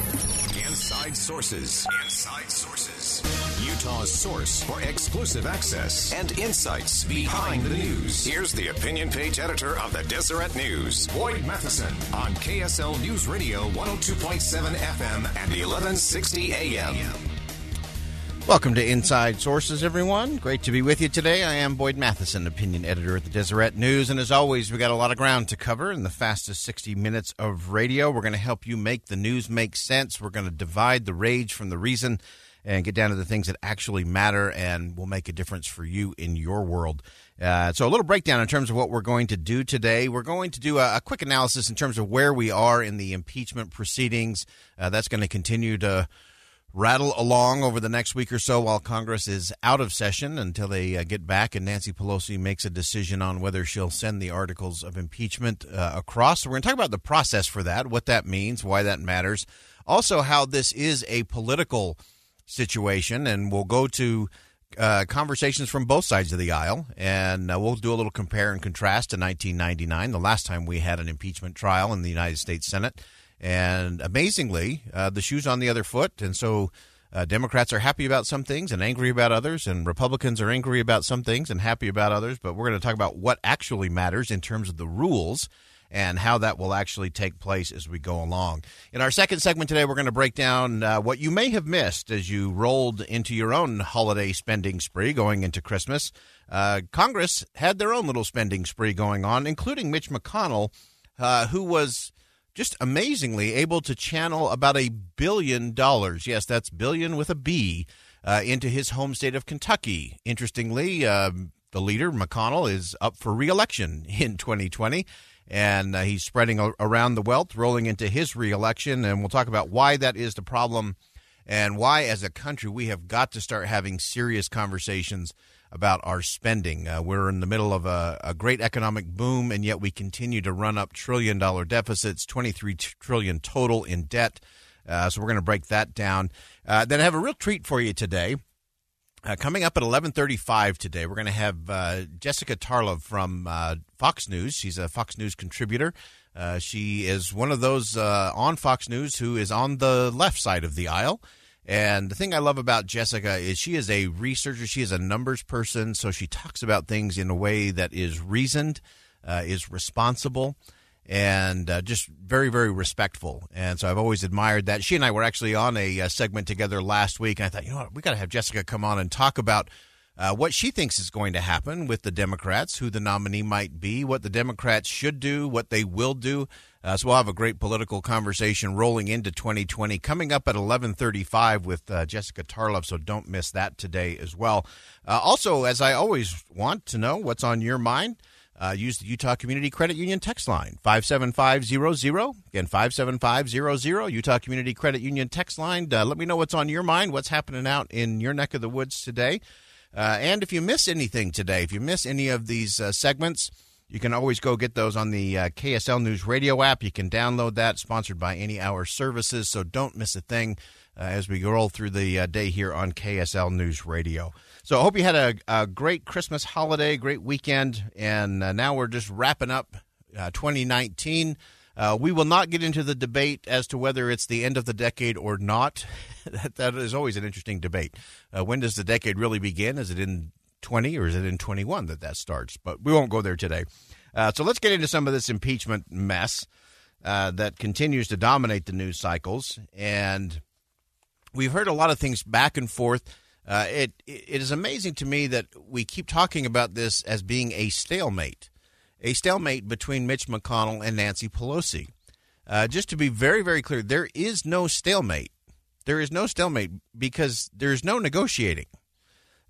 Inside Sources. Utah's source for exclusive access and insights behind the news. Here's the opinion page editor of the Deseret News, Boyd Matheson, on KSL News Radio 102.7 FM and 1160 AM. Welcome to Inside Sources, everyone. Great to be with you today. I am Boyd Matheson, opinion editor at the Deseret News. And as always, we got a lot of ground to cover in the fastest 60 minutes of radio. We're going to help you make the news make sense. We're going to divide the rage from the reason and get down to the things that actually matter and will make a difference for you in your world. So a little breakdown in terms of what we're going to do today. We're going to do a quick analysis in terms of where we are in the impeachment proceedings. That's going to continue to rattle along over the next week or so while Congress is out of session until they get back and Nancy Pelosi makes a decision on whether she'll send the articles of impeachment across. So we're going to talk about the process for that, what that means, why that matters. Also, how this is a political situation, and we'll go to conversations from both sides of the aisle, and we'll do a little compare and contrast to 1999, the last time we had an impeachment trial in the United States Senate. And amazingly, the shoe's on the other foot. And so Democrats are happy about some things and angry about others. And Republicans are angry about some things and happy about others. But we're going to talk about what actually matters in terms of the rules and how that will actually take place as we go along. In our second segment today, we're going to break down what you may have missed as you rolled into your own holiday spending spree going into Christmas. Congress had their own little spending spree going on, including Mitch McConnell, who was just amazingly able to channel about $1 billion. Yes, that's billion with a B into his home state of Kentucky. Interestingly, the leader, McConnell, is up for reelection in 2020, and he's spreading around the wealth, rolling into his reelection. And we'll talk about why that is the problem and why, as a country, we have got to start having serious conversations about our spending. We're in the middle of a great economic boom, and yet we continue to run up trillion-dollar deficits, $23 trillion total in debt. So we're going to break that down. Then I have a real treat for you today. Coming up at 11:35 today, we're going to have Jessica Tarlov from Fox News. She's a Fox News contributor. She is one of those on Fox News who is on the left side of the aisle. And the thing I love about Jessica is she is a researcher. She is a numbers person, so she talks about things in a way that is reasoned, is responsible, and just very, very respectful. And so I've always admired that. She and I were actually on a segment together last week, and I thought, you know what, we got to have Jessica come on and talk about what she thinks is going to happen with the Democrats, who the nominee might be, what the Democrats should do, what they will do. So we'll have a great political conversation rolling into 2020, coming up at 11:35 with Jessica Tarlov, so don't miss that today as well. Also, as I always want to know what's on your mind, use the Utah Community Credit Union text line, 57500. Again, 57500, Utah Community Credit Union text line. Let me know what's on your mind, what's happening out in your neck of the woods today. And if you miss anything today, if you miss any of these segments, you can always go get those on the KSL News Radio app. You can download that, sponsored by Any Hour Services. So don't miss a thing as we roll through the day here on KSL News Radio. So I hope you had a great Christmas holiday, great weekend. And now we're just wrapping up 2019. We will not get into the debate as to whether it's the end of the decade or not. That is always an interesting debate. When does the decade really begin? Is it in 20 or is it in 21 that starts? But we won't go there today. So let's get into some of this impeachment mess that continues to dominate the news cycles. And we've heard a lot of things back and forth. It is amazing to me that we keep talking about this as being a stalemate between Mitch McConnell and Nancy Pelosi. Just to be very, very clear, there is no stalemate. There is no stalemate because there is no negotiating.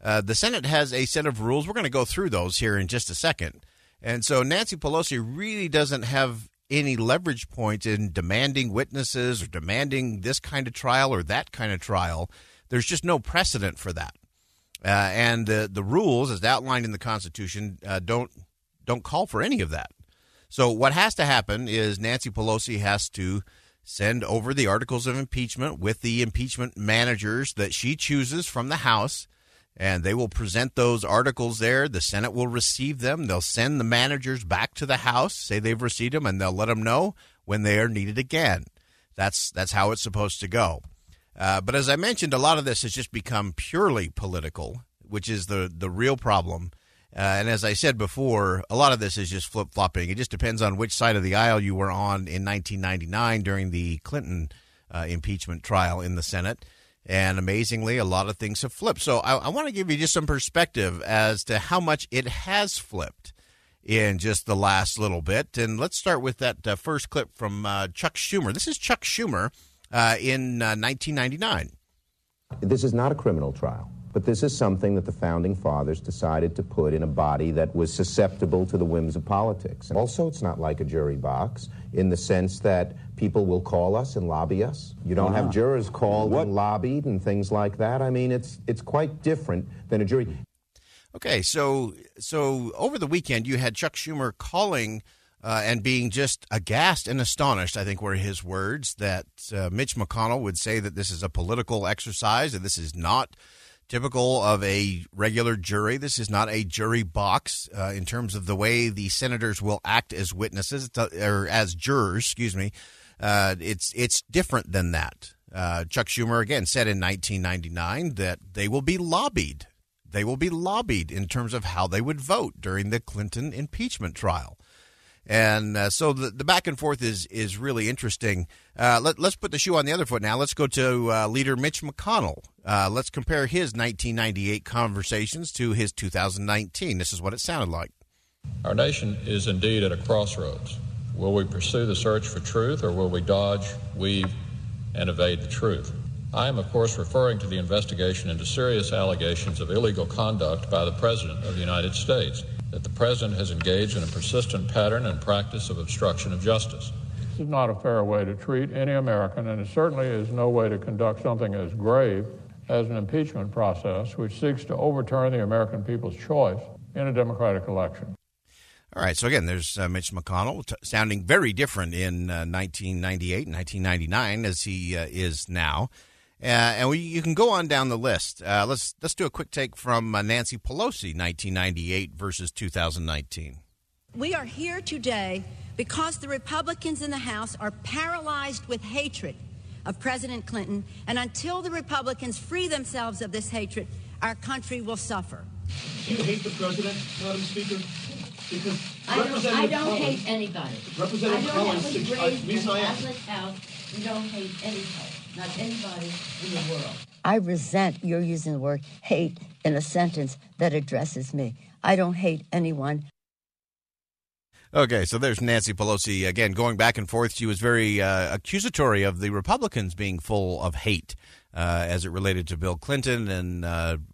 The Senate has a set of rules. We're going to go through those here in just a second. And so Nancy Pelosi really doesn't have any leverage point in demanding witnesses or demanding this kind of trial or that kind of trial. There's just no precedent for that. And the rules, as outlined in the Constitution, don't call for any of that. So what has to happen is Nancy Pelosi has to send over the articles of impeachment with the impeachment managers that she chooses from the House, and they will present those articles there. The Senate will receive them. They'll send the managers back to the House, say they've received them, and they'll let them know when they are needed again. That's how it's supposed to go. But as I mentioned, a lot of this has just become purely political, which is the real problem. And as I said before, a lot of this is just flip-flopping. It just depends on which side of the aisle you were on in 1999 during the Clinton impeachment trial in the Senate. And amazingly, a lot of things have flipped. So I want to give you just some perspective as to how much it has flipped in just the last little bit. And let's start with that first clip from Chuck Schumer. This is Chuck Schumer in 1999. This is not a criminal trial. But this is something that the Founding Fathers decided to put in a body that was susceptible to the whims of politics. And also, it's not like a jury box in the sense that people will call us and lobby us. You don't have jurors called and lobbied and things like that. I mean, it's quite different than a jury. Okay, so over the weekend, you had Chuck Schumer calling and being just aghast and astonished, I think were his words, that Mitch McConnell would say that this is a political exercise, that this is not typical of a regular jury. This is not a jury box in terms of the way the senators will act as witnesses or as jurors. Excuse me. It's different than that. Chuck Schumer, again, said in 1999 that they will be lobbied. They will be lobbied in terms of how they would vote during the Clinton impeachment trial. And so the back and forth is really interesting. Let's put the shoe on the other foot now. Let's go to leader Mitch McConnell. Let's compare his 1998 conversations to his 2019. This is what it sounded like. Our nation is indeed at a crossroads. Will we pursue the search for truth, or will we dodge, weave, and evade the truth? I am, of course, referring to the investigation into serious allegations of illegal conduct by the President of the United States, that the President has engaged in a persistent pattern and practice of obstruction of justice. This is not a fair way to treat any American, and it certainly is no way to conduct something as grave as an impeachment process, which seeks to overturn the American people's choice in a democratic election. All right, so again, there's Mitch McConnell sounding very different in 1998 and 1999 as he is now. And you can go on down the list. Let's do a quick take from Nancy Pelosi, 1998 versus 2019. We are here today because the Republicans in the House are paralyzed with hatred of President Clinton. And until the Republicans free themselves of this hatred, our country will suffer. You hate the President, Madam Speaker? Because I don't hate anybody. Representative Cohen suggests we don't hate anybody. Not anybody in the world. I resent your using the word hate in a sentence that addresses me. I don't hate anyone. Okay, so there's Nancy Pelosi again going back and forth. She was very accusatory of the Republicans being full of hate as it related to Bill Clinton, and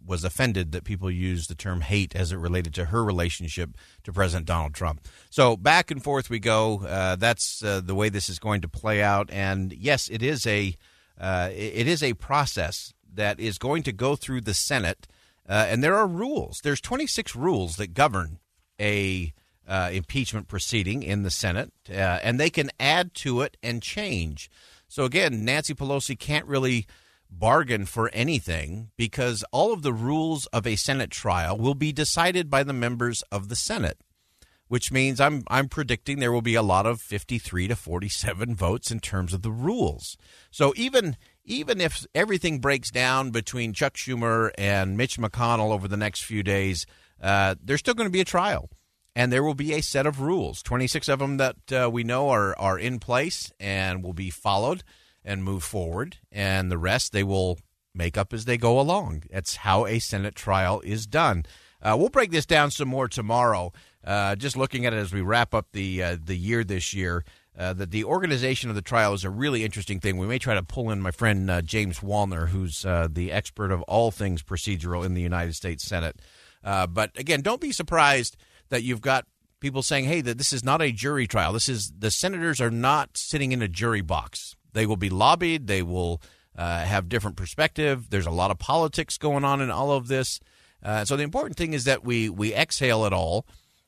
was offended that people used the term hate as it related to her relationship to President Donald Trump. So back and forth we go. That's the way this is going to play out. And yes, it is a It is a process that is going to go through the Senate, and there are rules. There's 26 rules that govern a impeachment proceeding in the Senate, and they can add to it and change. So, again, Nancy Pelosi can't really bargain for anything because all of the rules of a Senate trial will be decided by the members of the Senate, which means I'm predicting there will be a lot of 53 to 47 votes in terms of the rules. So even if everything breaks down between Chuck Schumer and Mitch McConnell over the next few days, there's still going to be a trial. And there will be a set of rules, 26 of them that we know are in place and will be followed and move forward. And the rest they will make up as they go along. That's how a Senate trial is done. We'll break this down some more tomorrow. Just looking at it as we wrap up the year this year, that the organization of the trial is a really interesting thing. We may try to pull in my friend James Wallner, who's the expert of all things procedural in the United States Senate. But again, don't be surprised that you've got people saying, hey, this is not a jury trial. This is, the senators are not sitting in a jury box. They will be lobbied. They will have different perspective. There's a lot of politics going on in all of this. So the important thing is that we exhale it all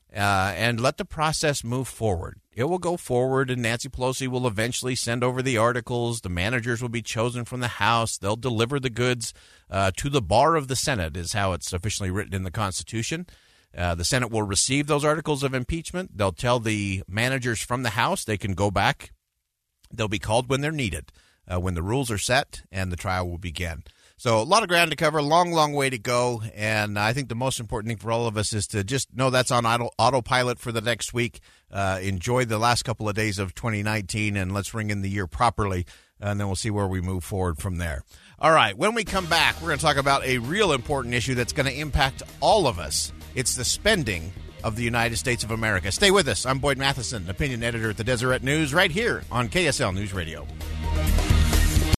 and let the process move forward. It will go forward, and Nancy Pelosi will eventually send over the articles. The managers will be chosen from the House. They'll deliver the goods to the bar of the Senate, is how it's officially written in the Constitution. The Senate will receive those articles of impeachment. They'll tell the managers from the House they can go back. They'll be called when they're needed, when the rules are set, and the trial will begin. So a lot of ground to cover, long, long way to go, and I think the most important thing for all of us is to just know that's on autopilot for the next week. Enjoy the last couple of days of 2019, and let's ring in the year properly, and then we'll see where we move forward from there. All right, when we come back, we're going to talk about a real important issue that's going to impact all of us. It's the spending of the United States of America. Stay with us. I'm Boyd Matheson, opinion editor at the Deseret News, right here on KSL News Radio.